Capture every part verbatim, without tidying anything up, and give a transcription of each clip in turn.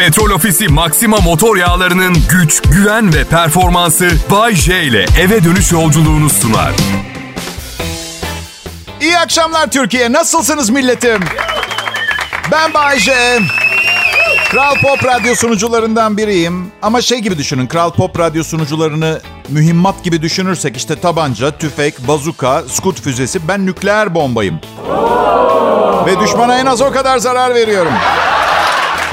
Petrol Ofisi Maxima motor yağlarının güç, güven ve performansı Bay J ile eve dönüş yolculuğunu sunar. İyi akşamlar Türkiye. Nasılsınız milletim? Ben Bay J. Kral Pop Radyo sunucularından biriyim. Ama şey gibi düşünün. Kral Pop Radyo sunucularını mühimmat gibi düşünürsek işte tabanca, tüfek, bazuka, skut füzesi. Ben nükleer bombayım. Ve düşmana en az o kadar zarar veriyorum.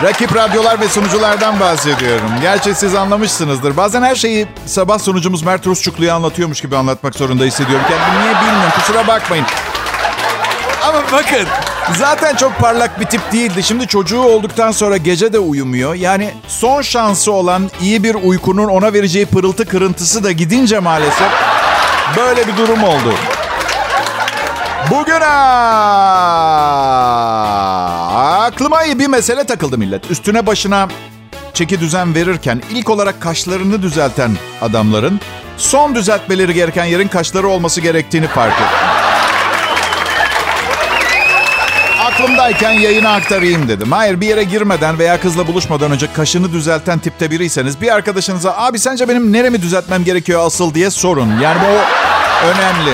Rakip radyolar ve sunuculardan bahsediyorum. Gerçi siz anlamışsınızdır. Bazen her şeyi sabah sunucumuz Mert Rusçuklu'ya anlatıyormuş gibi anlatmak zorunda hissediyorum. Kendimi niye bilmiyorum. Kusura bakmayın. Ama bakın. Zaten çok parlak bir tip değildi. Şimdi çocuğu olduktan sonra gece de uyumuyor. Yani son şansı olan iyi bir uykunun ona vereceği pırıltı kırıntısı da gidince maalesef böyle bir durum oldu. Bugün aa, aklıma iyi bir mesele takıldı millet. Üstüne başına çeki düzen verirken ilk olarak kaşlarını düzelten adamların son düzeltmeleri gereken yerin kaşları olması gerektiğini fark ettim. Aklımdayken yayına aktarayım dedim. Hayır, bir yere girmeden veya kızla buluşmadan önce kaşını düzelten tipte biriyseniz bir arkadaşınıza abi sence benim neremi düzeltmem gerekiyor asıl diye sorun. Yani bu önemli.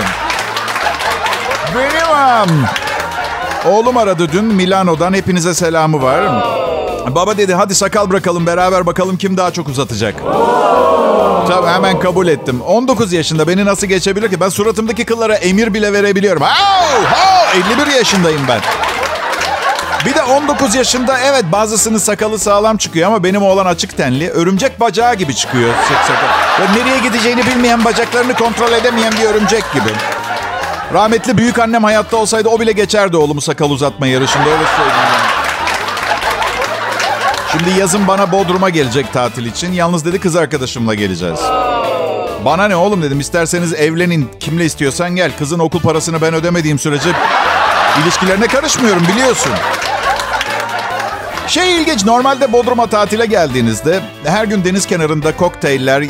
Benim oğlum aradı dün Milano'dan, hepinize selamı var. Baba dedi hadi sakal bırakalım beraber bakalım kim daha çok uzatacak. Tabii hemen kabul ettim. on dokuz yaşında beni nasıl geçebilir ki? Ben suratımdaki kıllara emir bile verebiliyorum. elli bir yaşındayım ben. Bir de on dokuz yaşında evet bazısının sakalı sağlam çıkıyor ama benim oğlan açık tenli. Örümcek bacağı gibi çıkıyor. Ve nereye gideceğini bilmeyen, bacaklarını kontrol edemeyen bir örümcek gibi. Rahmetli büyükannem hayatta olsaydı o bile geçerdi oğlumu sakal uzatma yarışında. Öyle söyleyeyim. Şimdi yazın bana Bodrum'a gelecek tatil için. Yalnız dedi kız arkadaşımla geleceğiz. Bana ne oğlum dedim. İsterseniz evlenin. Kimle istiyorsan gel. Kızın okul parasını ben ödemediğim sürece ilişkilerine karışmıyorum biliyorsun. Şey ilginç, normalde Bodrum'a tatile geldiğinizde her gün deniz kenarında kokteyller,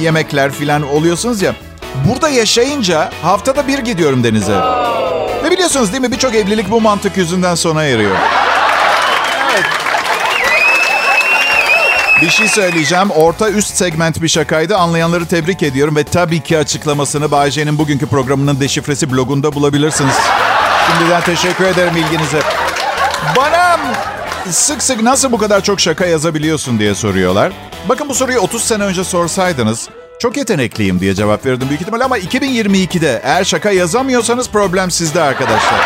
yemekler filan oluyorsunuz ya. Burada yaşayınca haftada bir gidiyorum denize. Ve biliyorsunuz değil mi, birçok evlilik bu mantık yüzünden sona eriyor. Evet. Bir şey söyleyeceğim. Orta üst segment bir şakaydı. Anlayanları tebrik ediyorum ve tabii ki açıklamasını Bay J'nin bugünkü programının deşifresi blogunda bulabilirsiniz. Şimdiden teşekkür ederim ilginize. Bana sık sık nasıl bu kadar çok şaka yazabiliyorsun diye soruyorlar. Bakın bu soruyu otuz sene önce sorsaydınız çok yetenekliyim diye cevap verirdim büyük ihtimalle ama iki bin yirmi ikide eğer şaka yazamıyorsanız problem sizde arkadaşlar.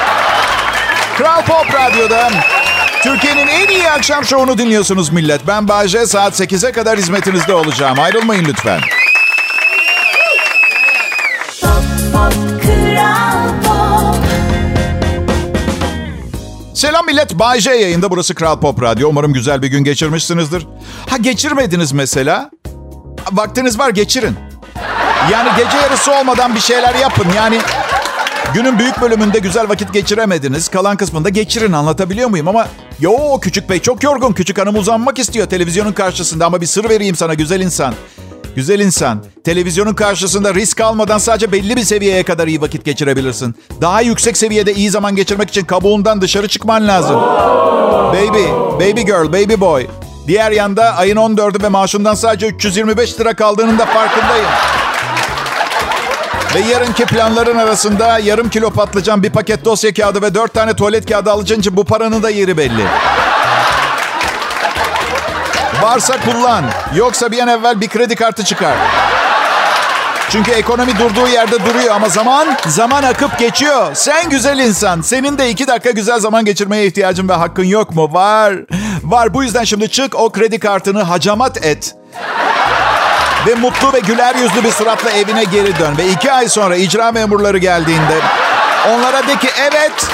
Kral Pop Radyo'da Türkiye'nin en iyi akşam şovunu dinliyorsunuz millet. Ben Bay J, saat sekize kadar hizmetinizde olacağım. Ayrılmayın lütfen. Pop, pop, Kral Pop. Selam millet, Bay J yayında. Burası Kral Pop Radyo. Umarım güzel bir gün geçirmişsinizdir. Ha geçirmediniz mesela. Vaktiniz var, geçirin. Yani gece yarısı olmadan bir şeyler yapın. Yani... Günün büyük bölümünde güzel vakit geçiremediniz. Kalan kısmında geçirin, anlatabiliyor muyum? Ama yo, küçük bey çok yorgun. Küçük hanım uzanmak istiyor televizyonun karşısında. Ama bir sır vereyim sana güzel insan. Güzel insan. Televizyonun karşısında risk almadan sadece belli bir seviyeye kadar iyi vakit geçirebilirsin. Daha yüksek seviyede iyi zaman geçirmek için kabuğundan dışarı çıkman lazım. Baby, baby girl, baby boy. Diğer yanda ayın on dördü ve maaşından sadece üç yüz yirmi beş lira kaldığının da farkındayım. Ve yarınki planların arasında yarım kilo patlıcan, bir paket dosya kağıdı ve dört tane tuvalet kağıdı alacağın için bu paranın da yeri belli. Varsa kullan. Yoksa bir an evvel bir kredi kartı çıkar. Çünkü ekonomi durduğu yerde duruyor ama zaman, zaman akıp geçiyor. Sen güzel insan. Senin de iki dakika güzel zaman geçirmeye ihtiyacın ve hakkın yok mu? Var. Var. Bu yüzden şimdi çık o kredi kartını hacamat et. Ve mutlu ve güler yüzlü bir suratla evine geri dön. Ve iki ay sonra icra memurları geldiğinde onlara de ki evet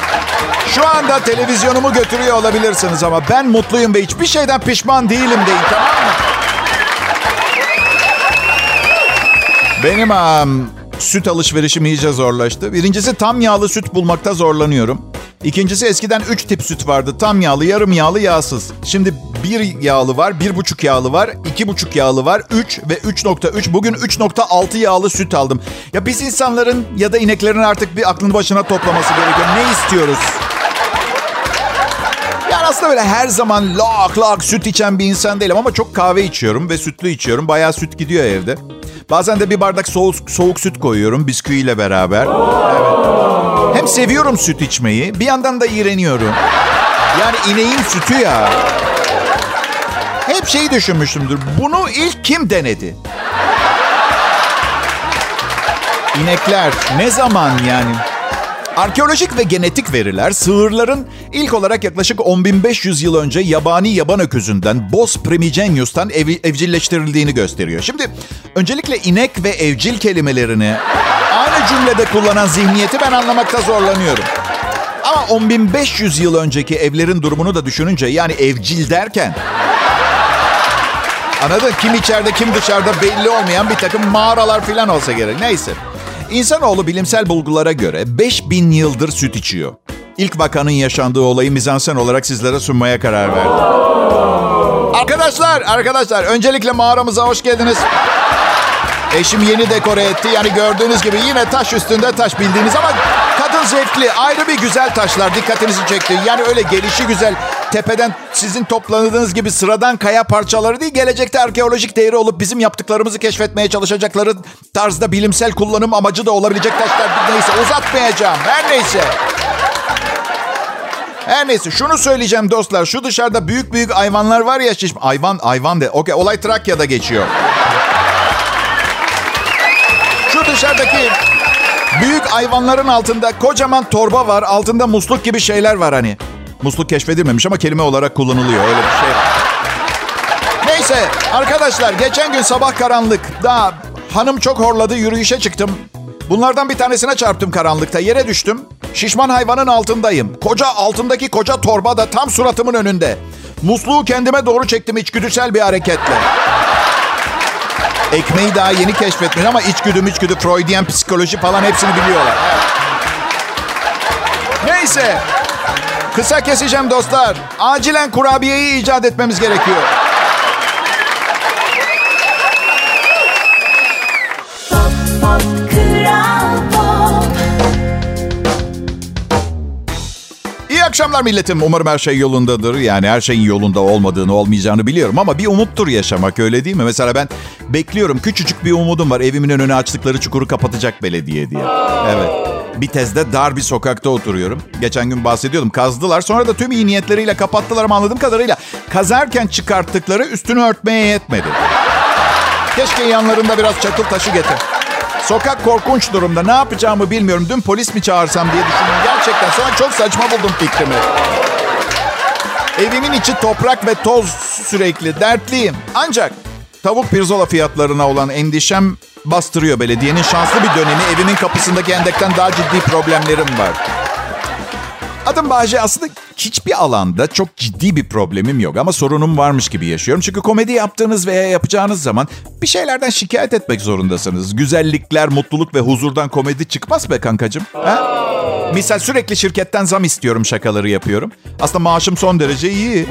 şu anda televizyonumu götürüyor olabilirsiniz ama ben mutluyum ve hiçbir şeyden pişman değilim deyin, tamam mı? Benim um, süt alışverişim iyice zorlaştı. Birincisi tam yağlı süt bulmakta zorlanıyorum. İkincisi eskiden üç tip süt vardı. Tam yağlı, yarım yağlı, yağsız. Şimdi bir yağlı var, bir buçuk yağlı var, iki buçuk yağlı var, üç ve üç nokta üç. Bugün üç nokta altı yağlı süt aldım. Ya biz insanların ya da ineklerin artık bir aklını başına toplaması gerekiyor. Ne istiyoruz? Yani aslında böyle her zaman lak lak süt içen bir insan değilim ama çok kahve içiyorum ve sütlü içiyorum. Bayağı süt gidiyor evde. Bazen de bir bardak soğuk, soğuk süt koyuyorum bisküviyle beraber. Evet. Hem seviyorum süt içmeyi, bir yandan da iğreniyorum. Yani ineğin sütü ya. Hep şey düşünmüştümdür. Bunu ilk kim denedi? İnekler. Ne zaman yani? Arkeolojik ve genetik veriler sığırların ilk olarak yaklaşık on bin beş yüz yıl önce yabani yaban öküzünden Bos primigenius'tan ev, evcilleştirildiğini gösteriyor. Şimdi öncelikle inek ve evcil kelimelerini aynı cümlede kullanan zihniyeti ben anlamakta zorlanıyorum. Ama on bin beş yüz yıl önceki evlerin durumunu da düşününce yani evcil derken... Anladın? Kim içeride kim dışarıda belli olmayan bir takım mağaralar falan olsa gerek. Neyse. İnsanoğlu bilimsel bulgulara göre beş bin yıldır süt içiyor. İlk vakanın yaşandığı olayı mizansen olarak sizlere sunmaya karar verdim. Arkadaşlar, arkadaşlar öncelikle mağaramıza hoş geldiniz. Eşim yeni dekore etti. Yani gördüğünüz gibi yine taş üstünde taş bildiğiniz ama kadın zevkli. Ayrı bir güzel taşlar dikkatinizi çekti. Yani öyle gelişi güzel tepeden sizin topladığınız gibi sıradan kaya parçaları değil, gelecekte arkeolojik değeri olup bizim yaptıklarımızı keşfetmeye çalışacakları tarzda bilimsel kullanım amacı da olabilecek taşlar. Neyse uzatmayacağım. Her neyse. Her neyse şunu söyleyeceğim dostlar. Şu dışarıda büyük büyük hayvanlar var ya. Şişman. Hayvan, hayvan de. Okey, olay Trakya'da geçiyor. Dışarıdaki büyük hayvanların altında kocaman torba var. Altında musluk gibi şeyler var hani. Musluk keşfedilmemiş ama kelime olarak kullanılıyor. Öyle bir şey var. Neyse arkadaşlar geçen gün sabah karanlık. Daha hanım çok horladı, yürüyüşe çıktım. Bunlardan bir tanesine çarptım karanlıkta. Yere düştüm. Şişman hayvanın altındayım. Koca altındaki koca torba da tam suratımın önünde. Musluğu kendime doğru çektim içgüdüsel bir hareketle. Ekmeği daha yeni keşfetmiş ama içgüdü müçgüdü, Freudian psikoloji falan hepsini biliyorlar. Neyse. Kısa keseceğim dostlar. Acilen kurabiyeyi icat etmemiz gerekiyor. Pop, pop, Kral Pop. İyi akşamlar milletim. Umarım her şey yolundadır. Yani her şeyin yolunda olmadığını, olmayacağını biliyorum. Ama bir umuttur yaşamak, öyle değil mi? Mesela ben... Bekliyorum. Küçücük bir umudum var. Evimin önüne açtıkları çukuru kapatacak belediye diye. Evet. Bir tezde dar bir sokakta oturuyorum. Geçen gün bahsediyordum. Kazdılar. Sonra da tüm iyi niyetleriyle kapattılar ama anladığım kadarıyla kazarken çıkarttıkları üstünü örtmeye yetmedi. Keşke yanlarında biraz çakıl taşı getir. Sokak korkunç durumda. Ne yapacağımı bilmiyorum. Dün polis mi çağırsam diye düşündüm. Gerçekten sonra çok saçma buldum fikrimi. Evimin içi toprak ve toz sürekli. Dertliyim. Ancak... Tavuk pirzola fiyatlarına olan endişem bastırıyor belediyenin şanslı bir dönemi. Evimin kapısındaki endekten daha ciddi problemlerim var. Adım Bay J, aslında hiçbir alanda çok ciddi bir problemim yok ama sorunum varmış gibi yaşıyorum. Çünkü komedi yaptığınız veya yapacağınız zaman bir şeylerden şikayet etmek zorundasınız. Güzellikler, mutluluk ve huzurdan komedi çıkmaz be kankacığım. Ha? Misal sürekli şirketten zam istiyorum şakaları yapıyorum. Aslında maaşım son derece iyi.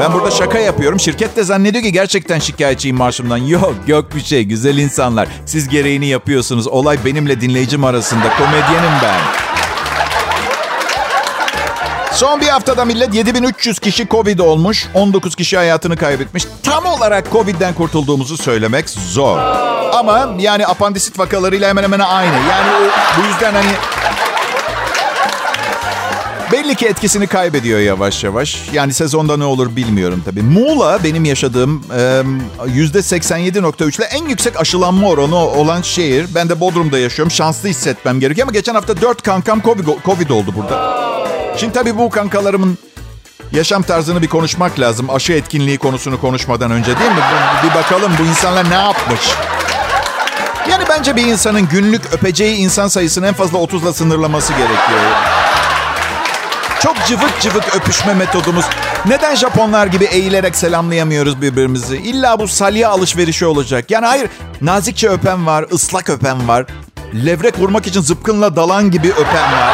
Ben burada şaka yapıyorum. Şirket de zannediyor ki gerçekten şikayetçiyim maaşımdan. Yok yok bir şey, güzel insanlar. Siz gereğini yapıyorsunuz. Olay benimle dinleyicim arasında. Komedyenim ben. Son bir haftada millet yedi bin üç yüz kişi Covid olmuş. on dokuz kişi hayatını kaybetmiş. Tam olarak Covid'den kurtulduğumuzu söylemek zor. Ama yani apandisit vakalarıyla hemen hemen aynı. Yani o, bu yüzden hani... Belli ki etkisini kaybediyor yavaş yavaş. Yani sezonda ne olur bilmiyorum tabii. Muğla benim yaşadığım yüzde seksen yedi virgül üç'le en yüksek aşılanma oranı olan şehir. Ben de Bodrum'da yaşıyorum. Şanslı hissetmem gerekiyor ama geçen hafta dört kankam Covid oldu burada. Şimdi tabii bu kankalarımın yaşam tarzını bir konuşmak lazım. Aşı etkinliği konusunu konuşmadan önce değil mi? Bir bakalım bu insanlar ne yapmış? Yani bence bir insanın günlük öpeceği insan sayısını en fazla otuzla sınırlaması gerekiyor. Çok cıvık cıvık öpüşme metodumuz. Neden Japonlar gibi eğilerek selamlayamıyoruz birbirimizi? İlla bu salya alışverişi olacak. Yani hayır, nazikçe öpen var, ıslak öpen var. Levrek vurmak için zıpkınla dalan gibi öpen var.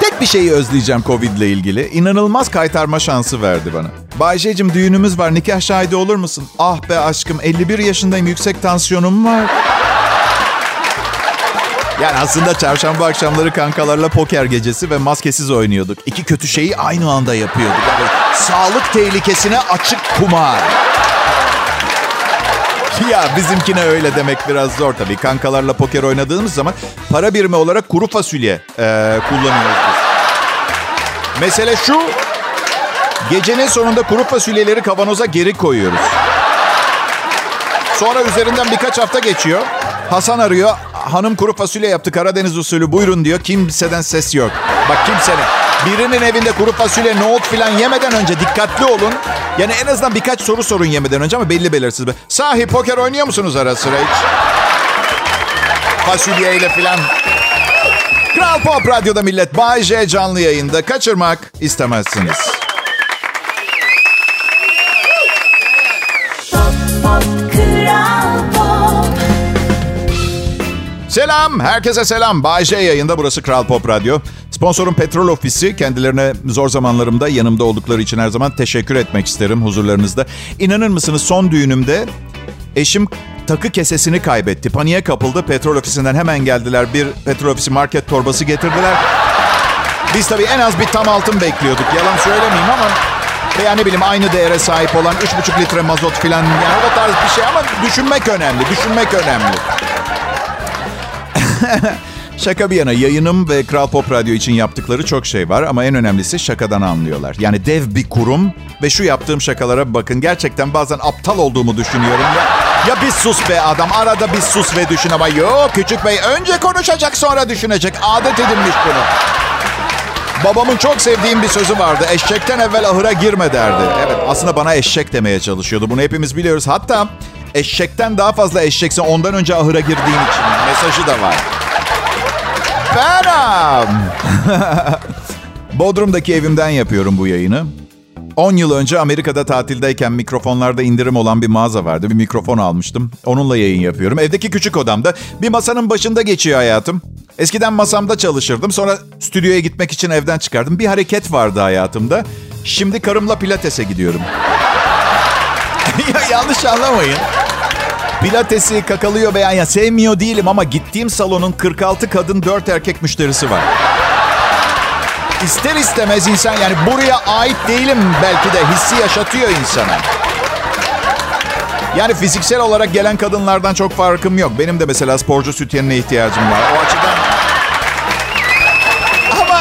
Tek bir şeyi özleyeceğim Covid'le ilgili. İnanılmaz kaytarma şansı verdi bana. Bay J'cim düğünümüz var, nikah şahidi olur musun? Ah be aşkım elli bir yaşındayım, yüksek tansiyonum var. Yani aslında çarşamba akşamları kankalarla poker gecesi ve maskesiz oynuyorduk. İki kötü şeyi aynı anda yapıyorduk. Yani sağlık tehlikesine açık kumar. Ya bizimkine öyle demek biraz zor tabii. Kankalarla poker oynadığımız zaman para birimi olarak kuru fasulye ee, kullanıyoruz biz. Mesele şu, gecenin sonunda kuru fasulyeleri kavanoza geri koyuyoruz. Sonra üzerinden birkaç hafta geçiyor. Hasan arıyor. Hanım kuru fasulye yaptı Karadeniz usulü buyurun diyor. Kimseden ses yok. Bak kimsenin. Birinin evinde kuru fasulye, nohut filan yemeden önce dikkatli olun. Yani en azından birkaç soru sorun yemeden önce ama belli belirsiz. Sahi poker oynuyor musunuz ara sıra hiç? Fasulyeyle filan. Kral Pop Radyo'da millet. Bay J canlı yayında. Kaçırmak istemezsiniz. Pop, pop, Kral Pop. Selam, herkese selam. Bay J yayında, burası Kral Pop Radyo. Sponsorum Petrol Ofisi. Kendilerine zor zamanlarımda yanımda oldukları için her zaman teşekkür etmek isterim huzurlarınızda. İnanır mısınız, son düğünümde eşim takı kesesini kaybetti. Paniğe kapıldı. Petrol Ofisi'nden hemen geldiler. Bir Petrol Ofisi market torbası getirdiler. Biz tabii en az bir tam altın bekliyorduk. Yalan söylemeyeyim ama veya ne bileyim aynı değere sahip olan üç buçuk litre mazot filan. Yani o tarz bir şey ama düşünmek önemli. Düşünmek önemli. Şaka bir yana, yayınım ve Kral Pop Radyo için yaptıkları çok şey var ama en önemlisi şakadan anlıyorlar. Yani dev bir kurum ve şu yaptığım şakalara bakın. Gerçekten bazen aptal olduğumu düşünüyorum ya. Ya bir sus be adam, arada bir sus ve düşün ama yok küçük bey, önce konuşacak sonra düşünecek, adet edinmiş bunu. Babamın çok sevdiğim bir sözü vardı, eşekten evvel ahıra girme derdi. Evet, aslında bana eşek demeye çalışıyordu, bunu hepimiz biliyoruz. Hatta eşekten daha fazla eşeksin ondan önce ahıra girdiğin için mesajı da var. Fena. Bodrum'daki evimden yapıyorum bu yayını. on yıl önce Amerika'da tatildeyken mikrofonlarda indirim olan bir mağaza vardı. Bir mikrofon almıştım. Onunla yayın yapıyorum. Evdeki küçük odamda bir masanın başında geçiyor hayatım. Eskiden masamda çalışırdım. Sonra stüdyoya gitmek için evden çıkardım. Bir hareket vardı hayatımda. Şimdi karımla pilatese gidiyorum. Yanlış anlamayın. Pilatesi kakalıyor veya ya sevmiyor değilim ama gittiğim salonun kırk altı kadın dört erkek müşterisi var. İster istemez insan, yani buraya ait değilim belki de hissi yaşatıyor insana. Yani fiziksel olarak gelen kadınlardan çok farkım yok. Benim de mesela sporcu sütyenine ihtiyacım var. O açıdan... Ama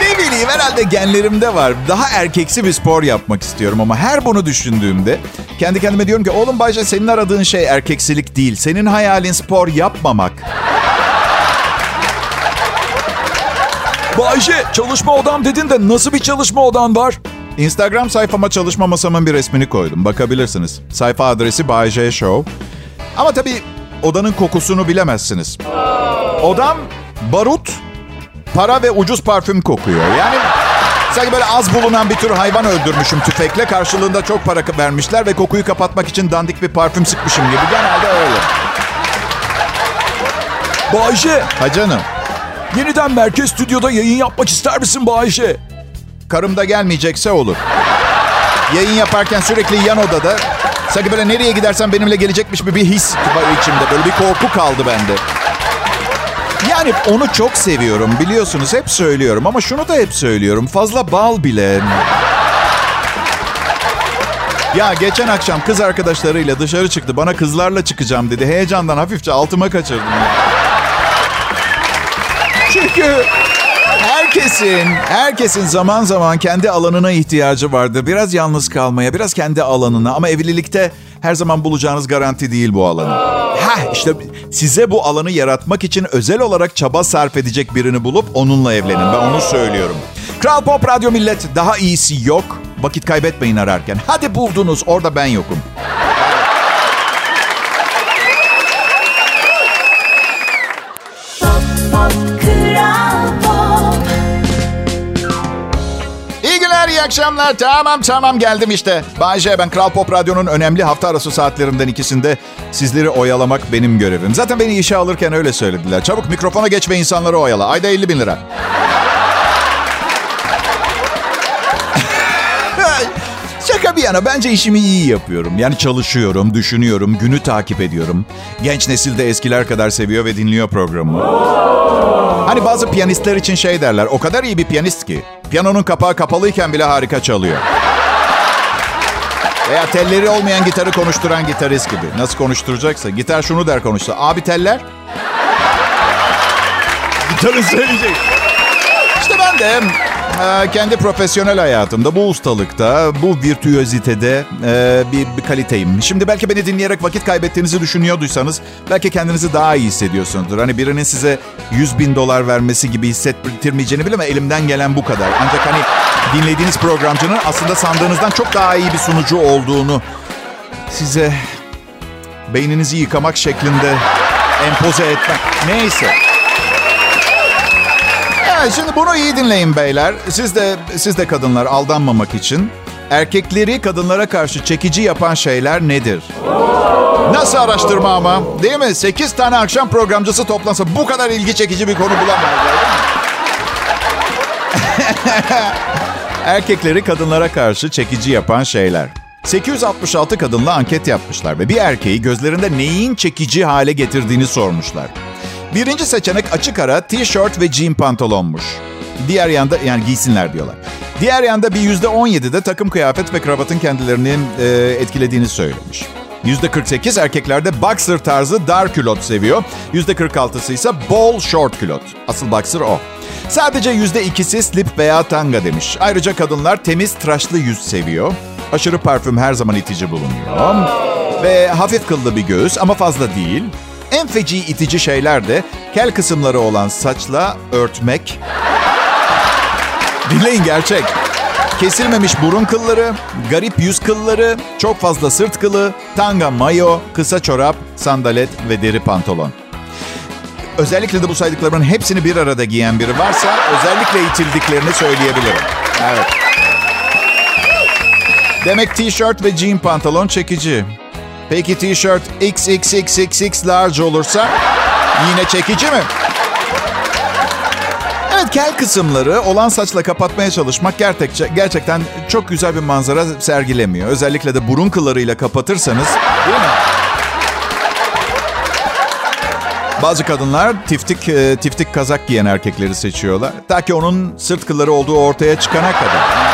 ne bileyim, herhalde genlerimde var. Daha erkeksi bir spor yapmak istiyorum ama her bunu düşündüğümde kendi kendime diyorum ki oğlum Bayce, senin aradığın şey erkeksilik değil. Senin hayalin spor yapmamak. Bayce, çalışma odam dedin de nasıl bir çalışma odan var? Instagram sayfama çalışma masamın bir resmini koydum. Bakabilirsiniz. Sayfa adresi Bayce Show. Ama tabii odanın kokusunu bilemezsiniz. Odam barut, para ve ucuz parfüm kokuyor. Yani sanki böyle az bulunan bir tür hayvan öldürmüşüm tüfekle. Karşılığında çok para vermişler ve kokuyu kapatmak için dandik bir parfüm sıkmışım gibi. Genelde öyle. Bayce. Ha canım. Yeniden merkez stüdyoda yayın yapmak ister misin Bayşe? Karım da gelmeyecekse olur. Yayın yaparken sürekli yan odada. Sanki böyle nereye gidersen benimle gelecekmiş bir his var içimde. Böyle bir korku kaldı bende. Yani onu çok seviyorum biliyorsunuz. Hep söylüyorum ama şunu da hep söylüyorum. Fazla bal bile. Ya geçen akşam kız arkadaşlarıyla dışarı çıktı. Bana kızlarla çıkacağım dedi. Heyecandan hafifçe altıma kaçırdım ya. Çünkü herkesin, herkesin zaman zaman kendi alanına ihtiyacı vardır. Biraz yalnız kalmaya, biraz kendi alanına. Ama evlilikte her zaman bulacağınız garanti değil bu alanı. Heh, işte size bu alanı yaratmak için özel olarak çaba sarf edecek birini bulup onunla evlenin. Ben onu söylüyorum. Kral Pop Radyo millet, daha iyisi yok. Vakit kaybetmeyin ararken. Hadi buldunuz, orada ben yokum. Akşamlar. Tamam tamam geldim işte. Bay J, ben Kral Pop Radyo'nun önemli hafta arası saatlerinden ikisinde sizleri oyalamak benim görevim. Zaten beni işe alırken öyle söylediler. Çabuk mikrofona geç ve insanları oyala. Ayda elli bin lira. Şaka Şaka bir yana bence işimi iyi yapıyorum. Yani çalışıyorum, düşünüyorum, günü takip ediyorum. Genç nesil de eskiler kadar seviyor ve dinliyor programı. Hani bazı piyanistler için şey derler, o kadar iyi bir piyanist ki piyanonun kapağı kapalıyken bile harika çalıyor. Veya telleri olmayan gitarı konuşturan gitarist gibi. Nasıl konuşturacaksa, gitar şunu der konuşsa. Abi teller. Gitarı söyleyecek. İşte ben de kendi profesyonel hayatımda, bu ustalıkta, bu virtüözitede bir, bir kaliteyim. Şimdi belki beni dinleyerek vakit kaybettiğinizi düşünüyorduysanız, belki kendinizi daha iyi hissediyorsunuzdur. Hani birinin size yüz bin dolar vermesi gibi hissettirmeyeceğini bilemem. Elimden gelen bu kadar. Ancak hani dinlediğiniz programcının aslında sandığınızdan çok daha iyi bir sunucu olduğunu size beyninizi yıkamak şeklinde empoze etmek. Neyse. Şimdi bunu iyi dinleyin beyler. Siz de siz de kadınlar, aldanmamak için erkekleri kadınlara karşı çekici yapan şeyler nedir? Nasıl araştırma ama, değil mi? sekiz tane akşam programcısı toplansa bu kadar ilgi çekici bir konu bulamazlar. Erkekleri kadınlara karşı çekici yapan şeyler. sekiz yüz altmış altı kadınla anket yapmışlar ve bir erkeği gözlerinde neyin çekici hale getirdiğini sormuşlar. Birinci seçenek açık ara t-shirt ve jean pantolonmuş. Diğer yanda, yani giysinler diyorlar. Diğer yanda bir yüzde on yedi'de takım kıyafet ve kravatın kendilerini e, etkilediğini söylemiş. yüzde kırk sekiz erkeklerde boxer tarzı dar külot seviyor. yüzde kırk altı'sı ise bol short külot. Asıl boxer o. Sadece yüzde iki'si slip veya tanga demiş. Ayrıca kadınlar temiz tıraşlı yüz seviyor. Aşırı parfüm her zaman itici bulunuyor. Ve hafif kıllı bir göğüs ama fazla değil. En feci itici şeyler de kel kısımları olan saçla örtmek. Dinleyin, gerçek. Kesilmemiş burun kılları, garip yüz kılları, çok fazla sırt kılı, tanga mayo, kısa çorap, sandalet ve deri pantolon. Özellikle de bu saydıklarımın hepsini bir arada giyen biri varsa özellikle itildiklerini söyleyebilirim. Evet. Demek t-shirt ve jean pantolon çekici. Peki t-shirt XXXXX large olursa yine çekici mi? Evet, kel kısımları olan saçla kapatmaya çalışmak gerçekten çok güzel bir manzara sergilemiyor. Özellikle de burun kıllarıyla kapatırsanız, değil mi? Bazı kadınlar tiftik tiftik kazak giyen erkekleri seçiyorlar. Ta ki onun sırt kılları olduğu ortaya çıkana kadar.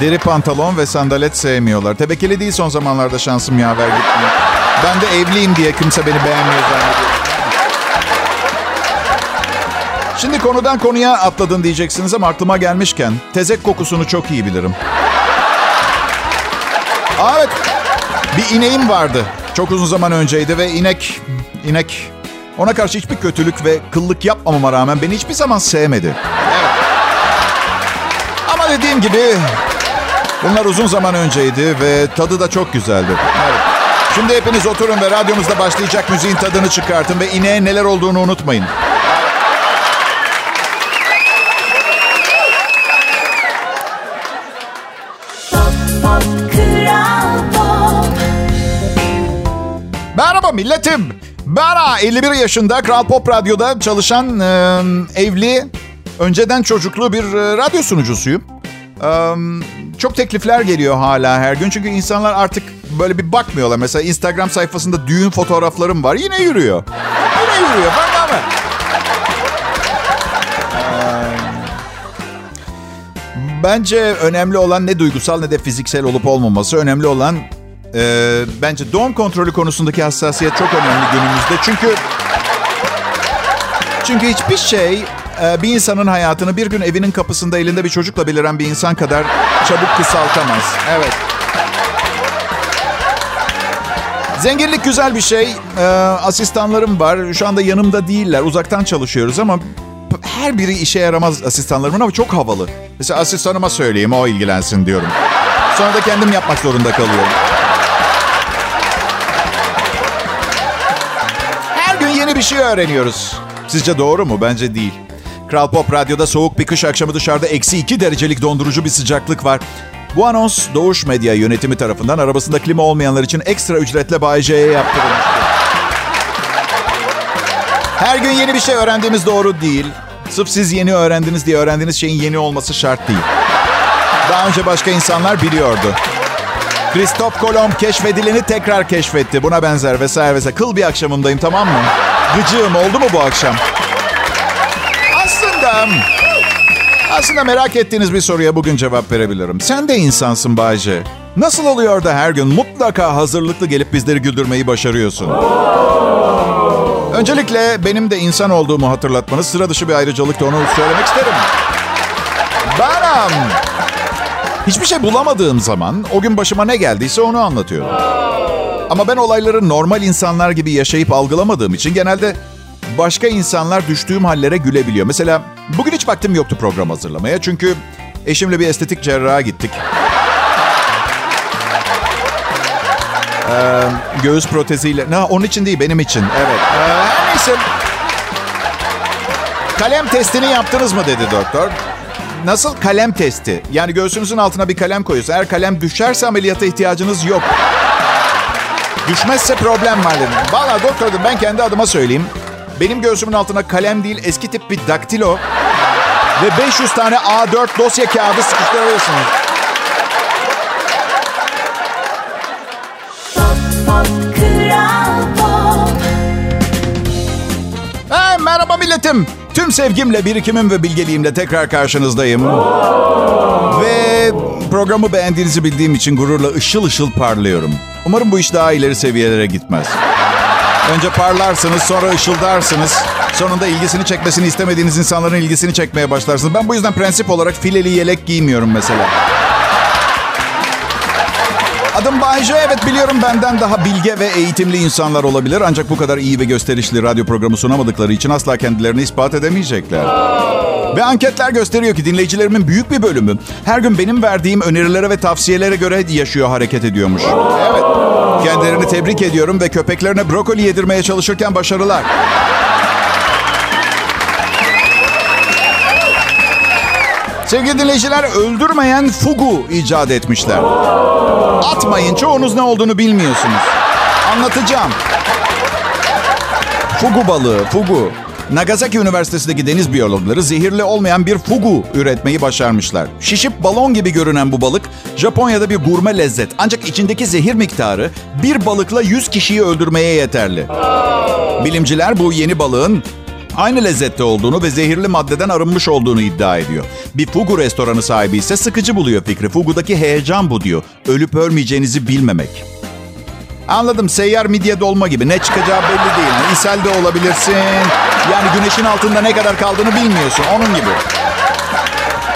Deri pantolon ve sandalet sevmiyorlar. Tebekeli değil son zamanlarda şansım yaver gitmiyor. Ben de evliyim diye kimse beni beğenmiyor zannediyor. Şimdi konudan konuya atladın diyeceksiniz ama aklıma gelmişken tezek kokusunu çok iyi bilirim. Evet, bir ineğim vardı. Çok uzun zaman önceydi ve inek, inek ona karşı hiçbir kötülük ve kıllık yapmamama rağmen beni hiçbir zaman sevmedi. Evet. Ama dediğim gibi... Bunlar uzun zaman önceydi ve tadı da çok güzeldi. Evet. Şimdi hepiniz oturun ve radyomuzda başlayacak müziğin tadını çıkartın ve ineğe neler olduğunu unutmayın. Pop, pop, Kral Pop. Merhaba milletim. Ben elli bir yaşında Kral Pop Radyo'da çalışan e, evli, önceden çocuklu bir e, radyo sunucusuyum. Um, çok teklifler geliyor hala her gün. Çünkü insanlar artık böyle bir bakmıyorlar. Mesela Instagram sayfasında düğün fotoğraflarım var. Yine yürüyor. Yine yürüyor. Bak mı? Um, bence önemli olan ne duygusal ne de fiziksel olup olmaması. Önemli olan e, bence doğum kontrolü konusundaki hassasiyet çok önemli günümüzde. Çünkü çünkü hiçbir şey... Bir insanın hayatını bir gün evinin kapısında elinde bir çocukla beliren bir insan kadar çabuk kısaltamaz. Evet. Zenginlik güzel bir şey. Asistanlarım var. Şu anda yanımda değiller. Uzaktan çalışıyoruz ama her biri işe yaramaz asistanlarımın ama çok havalı. Mesela asistanıma söyleyeyim, o ilgilensin diyorum. Sonra da kendim yapmak zorunda kalıyorum. Her gün yeni bir şey öğreniyoruz. Sizce doğru mu? Bence değil. Kral Pop Radyo'da soğuk bir kış akşamı dışarıda eksi iki derecelik dondurucu bir sıcaklık var. Bu anons Doğuş Medya Yönetimi tarafından arabasında klima olmayanlar için ekstra ücretle Bay J'ye yaptırılmıştı. Her gün yeni bir şey öğrendiğimiz doğru değil. Sırf siz yeni öğrendiniz diye öğrendiğiniz şeyin yeni olması şart değil. Daha önce başka insanlar biliyordu. Christopher Columbus keşfedileni tekrar keşfetti. Buna benzer vesaire vesaire. Kıl bir akşamımdayım, tamam mı? Gıcığım oldu mu bu akşam? Aslında... Aslında merak ettiğiniz bir soruya bugün cevap verebilirim. Sen de insansın Bay J. Nasıl oluyor da her gün mutlaka hazırlıklı gelip bizleri güldürmeyi başarıyorsun? Öncelikle benim de insan olduğumu hatırlatmanız sıra dışı bir ayrıcalıktı, onu söylemek isterim. Benim. Hiçbir şey bulamadığım zaman o gün başıma ne geldiyse onu anlatıyorum. Ama ben olayları normal insanlar gibi yaşayıp algılamadığım için genelde başka insanlar düştüğüm hallere gülebiliyor. Mesela bugün hiç vaktim yoktu program hazırlamaya çünkü eşimle bir estetik cerraha gittik. Ee, göğüs proteziyle... Na, onun için değil, benim için. Evet. Ee, neyse. Kalem testini yaptınız mı dedi doktor. Nasıl kalem testi? Yani göğsünüzün altına bir kalem koyuyorsun. Eğer kalem düşerse ameliyata ihtiyacınız yok. Düşmezse problem var dedim. Valla doktor dedim, ben kendi adıma söyleyeyim. Benim göğsümün altına kalem değil, eski tip bir daktilo ve beş yüz tane A dört dosya kağıdı sıkıştırıyorsunuz. Hey, merhaba milletim. Tüm sevgimle, birikimim ve bilgeliğimle tekrar karşınızdayım. Ve programı beğendiğinizi bildiğim için gururla ışıl ışıl parlıyorum. Umarım bu iş daha ileri seviyelere gitmez. Önce parlarsınız, sonra ışıldarsınız. Sonunda ilgisini çekmesini istemediğiniz insanların ilgisini çekmeye başlarsınız. Ben bu yüzden prensip olarak fileli yelek giymiyorum mesela. Adım Bay J, evet biliyorum benden daha bilge ve eğitimli insanlar olabilir. Ancak bu kadar iyi ve gösterişli radyo programı sunamadıkları için asla kendilerini ispat edemeyecekler. Ve anketler gösteriyor ki dinleyicilerimin büyük bir bölümü her gün benim verdiğim önerilere ve tavsiyelere göre yaşıyor, hareket ediyormuş. Evet, kendilerini tebrik ediyorum ve köpeklerine brokoli yedirmeye çalışırken başarılar. Sevgili dinleyiciler, öldürmeyen fugu icat etmişler. Atmayın, çoğunuz ne olduğunu bilmiyorsunuz. Anlatacağım. Fugu balığı, fugu. Nagasaki Üniversitesi'ndeki deniz biyologları zehirli olmayan bir fugu üretmeyi başarmışlar. Şişip balon gibi görünen bu balık Japonya'da bir gurme lezzet. Ancak içindeki zehir miktarı bir balıkla yüz kişiyi öldürmeye yeterli. Bilimciler bu yeni balığın aynı lezzette olduğunu ve zehirli maddeden arınmış olduğunu iddia ediyor. Bir fugu restoranı sahibi ise sıkıcı buluyor fikri. Fugu'daki heyecan bu diyor. Ölüp ölmeyeceğinizi bilmemek. Anladım, seyyar midye dolma gibi. Ne çıkacağı belli değil. İshal de olabilirsin. Yani güneşin altında ne kadar kaldığını bilmiyorsun. Onun gibi.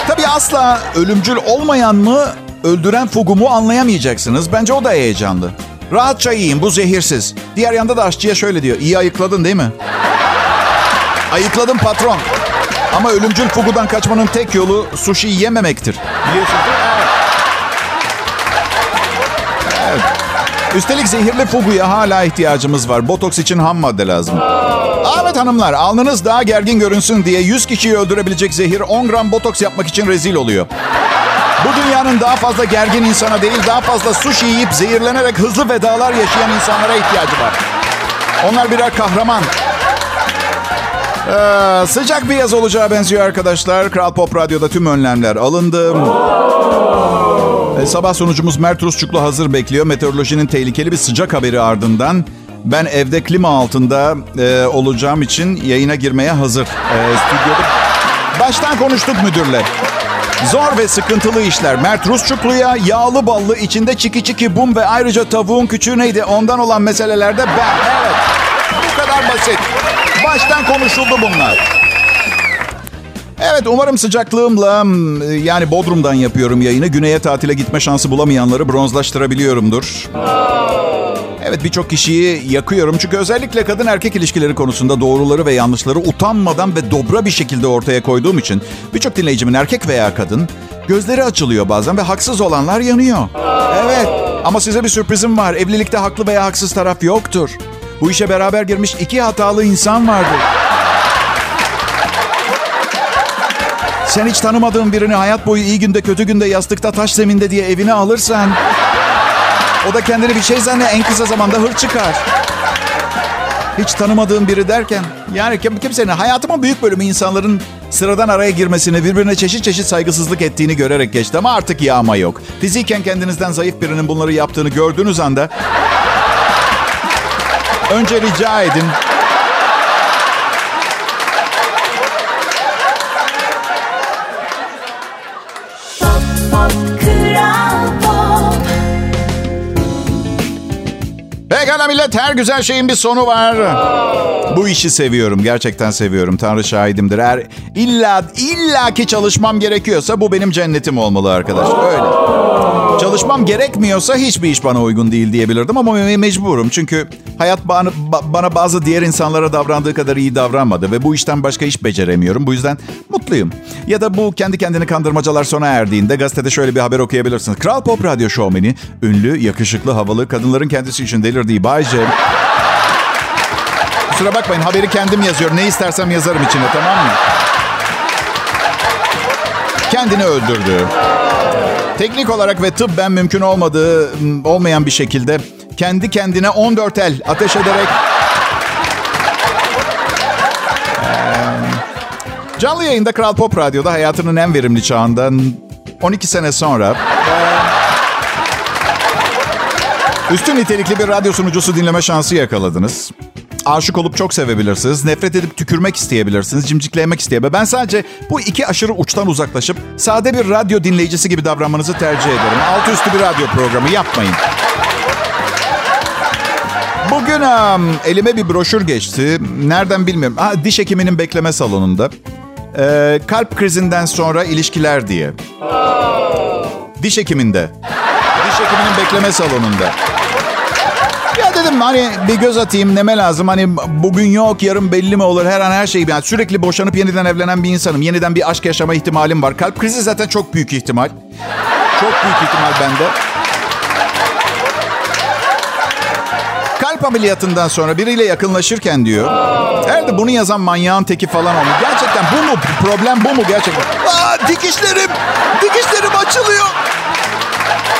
Tabii asla ölümcül olmayan mı, öldüren fugu mu anlayamayacaksınız. Bence o da heyecanlı. Rahatça yiyin, bu zehirsiz. Diğer yanda da aşçıya şöyle diyor. İyi ayıkladın değil mi? Ayıkladım patron. Ama ölümcül fugudan kaçmanın tek yolu sushi yememektir. Biliyorsunuz değil mi? Evet. Evet. Üstelik zehirli fuguya hala ihtiyacımız var. Botoks için ham madde lazım. Evet hanımlar, alnınız daha gergin görünsün diye yüz kişiyi öldürebilecek zehir on gram botoks yapmak için rezil oluyor. Bu dünyanın daha fazla gergin insana değil, daha fazla sushi yiyip zehirlenerek hızlı vedalar yaşayan insanlara ihtiyacı var. Onlar birer kahraman. Ee, sıcak bir yaz olacağı benziyor arkadaşlar. Kral Pop Radyo'da tüm önlemler alındı. Ee, sabah sunucumuz Mert Rusçuklu hazır bekliyor. Meteorolojinin tehlikeli bir sıcak haberi ardından ben evde klima altında e, olacağım için yayına girmeye hazır. Ee, stüdyoda baştan konuştuk müdürle. Zor ve sıkıntılı işler. Mert Rusçuklu'ya yağlı ballı içinde çiki çiki bum ve ayrıca tavuğun küçüğü neydi ondan olan meselelerde ben. Evet, bu kadar basit. Baştan konuşuldu bunlar. Evet, umarım sıcaklığımla, yani Bodrum'dan yapıyorum yayını, güneye tatile gitme şansı bulamayanları bronzlaştırabiliyorumdur. Evet, birçok kişiyi yakıyorum. Çünkü özellikle kadın erkek ilişkileri konusunda doğruları ve yanlışları utanmadan ve dobra bir şekilde ortaya koyduğum için birçok dinleyicimin, erkek veya kadın, gözleri açılıyor bazen ve haksız olanlar yanıyor. Evet, ama size bir sürprizim var. Evlilikte haklı veya haksız taraf yoktur. Bu işe beraber girmiş iki hatalı insan vardı. Sen hiç tanımadığın birini hayat boyu iyi günde kötü günde yastıkta taş zeminde diye evine alırsan... o da kendini bir şey zannet, en kısa zamanda hır çıkar. Hiç tanımadığın biri derken... yani kimsenin, hayatımın büyük bölümü insanların Sıradan araya girmesini, birbirine çeşit çeşit saygısızlık ettiğini görerek geçti ama artık yağma yok. Fiziken kendinizden zayıf birinin bunları yaptığını gördüğünüz anda önce rica edin. Pekala millet, her güzel şeyin bir sonu var. Bu işi seviyorum, gerçekten seviyorum. Tanrı şahidimdir. Eğer illa, illa ki çalışmam gerekiyorsa bu benim cennetim olmalı arkadaşlar. Öyle. Çalışmam gerekmiyorsa hiçbir iş bana uygun değil diyebilirdim ama mecburum. Çünkü hayat bana, bana bazı diğer insanlara davrandığı kadar iyi davranmadı ve bu işten başka iş beceremiyorum. Bu yüzden mutluyum. Ya da bu kendi kendini kandırmacalar sona erdiğinde gazetede şöyle bir haber okuyabilirsiniz. Kral Pop Radyo şovmeni, ünlü, yakışıklı, havalı, kadınların kendisi için delirdiği Bay J. Kusura bakmayın, haberi kendim yazıyorum. Ne istersem yazarım içine, tamam mı? Kendini öldürdü. Teknik olarak ve tıbben mümkün olmadığı, olmayan bir şekilde kendi kendine on dört el ateş ederek ee, canlı yayında Kral Pop Radyo'da hayatının en verimli çağından on iki sene sonra ee, üstün nitelikli bir radyo sunucusu dinleme şansı yakaladınız. Aşık olup çok sevebilirsiniz. Nefret edip tükürmek isteyebilirsiniz. Cimciklemek isteyebilirsiniz. Ben sadece bu iki aşırı uçtan uzaklaşıp sade bir radyo dinleyicisi gibi davranmanızı tercih ederim. Altı üstü bir radyo programı yapmayın. Bugün um, elime bir broşür geçti. Nereden bilmiyorum. Ha, diş hekiminin bekleme salonunda. Ee, kalp krizinden sonra ilişkiler diye. Diş hekiminde. Diş hekiminin bekleme salonunda. Ya dedim hani bir göz atayım, neme lazım, hani bugün yok yarın belli mi olur, her an her şey. Yani sürekli boşanıp yeniden evlenen bir insanım. Yeniden bir aşk yaşama ihtimalim var. Kalp krizi zaten çok büyük ihtimal. Çok büyük ihtimal bende. Kalp ameliyatından sonra biriyle yakınlaşırken diyor. Herhalde bunu yazan manyağın teki falan olmuş. Gerçekten bu mu? Problem bu mu gerçekten? Aa, dikişlerim, dikişlerim açılıyor.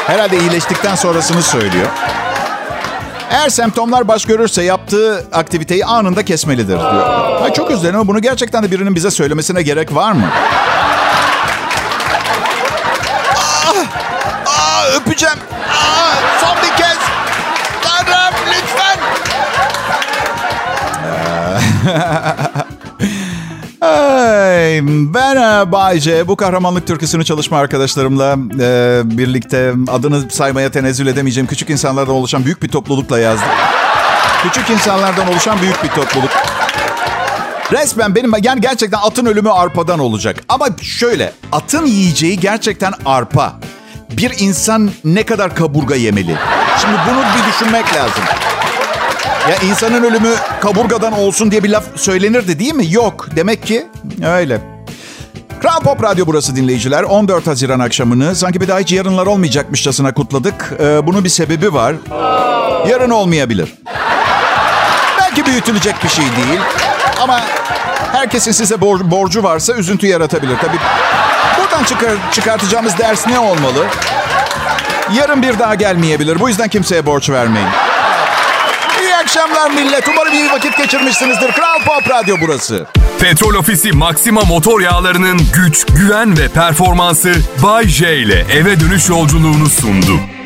Herhalde iyileştikten sonrasını söylüyor. Eğer semptomlar baş görürse yaptığı aktiviteyi anında kesmelidir diyor. Ay çok üzüldüm ama bunu gerçekten de birinin bize söylemesine gerek var mı? Aa, aa, öpeceğim. Aa, son bir kez. Tanrım lütfen. Ay, ben Bay J. Bu kahramanlık türküsünü çalışma arkadaşlarımla e, birlikte adını saymaya tenezzül edemeyeceğim küçük insanlardan oluşan büyük bir toplulukla yazdım. Küçük insanlardan oluşan büyük bir topluluk. Resmen benim, yani gerçekten atın ölümü arpadan olacak. Ama şöyle, atın yiyeceği gerçekten arpa. Bir insan ne kadar kaburga yemeli? Şimdi bunu bir düşünmek lazım. Ya insanın ölümü kaburgadan olsun diye bir laf söylenirdi değil mi? Yok. Demek ki öyle. Kral Pop Radyo burası dinleyiciler. on dört Haziran akşamını sanki bir daha hiç yarınlar olmayacakmışçasına kutladık. Ee, bunun bir sebebi var. Yarın olmayabilir. Belki büyütülecek bir şey değil. Ama herkesin size bor- borcu varsa üzüntü yaratabilir. Tabii buradan çıkar- çıkartacağımız ders ne olmalı? Yarın bir daha gelmeyebilir. Bu yüzden kimseye borç vermeyin. İyi akşamlar millet. Umarım iyi vakit geçirmişsinizdir. Kral Pop Radyo burası. Petrol Ofisi Maxima motor yağlarının güç, güven ve performansı Bay J ile eve dönüş yolculuğunu sundu.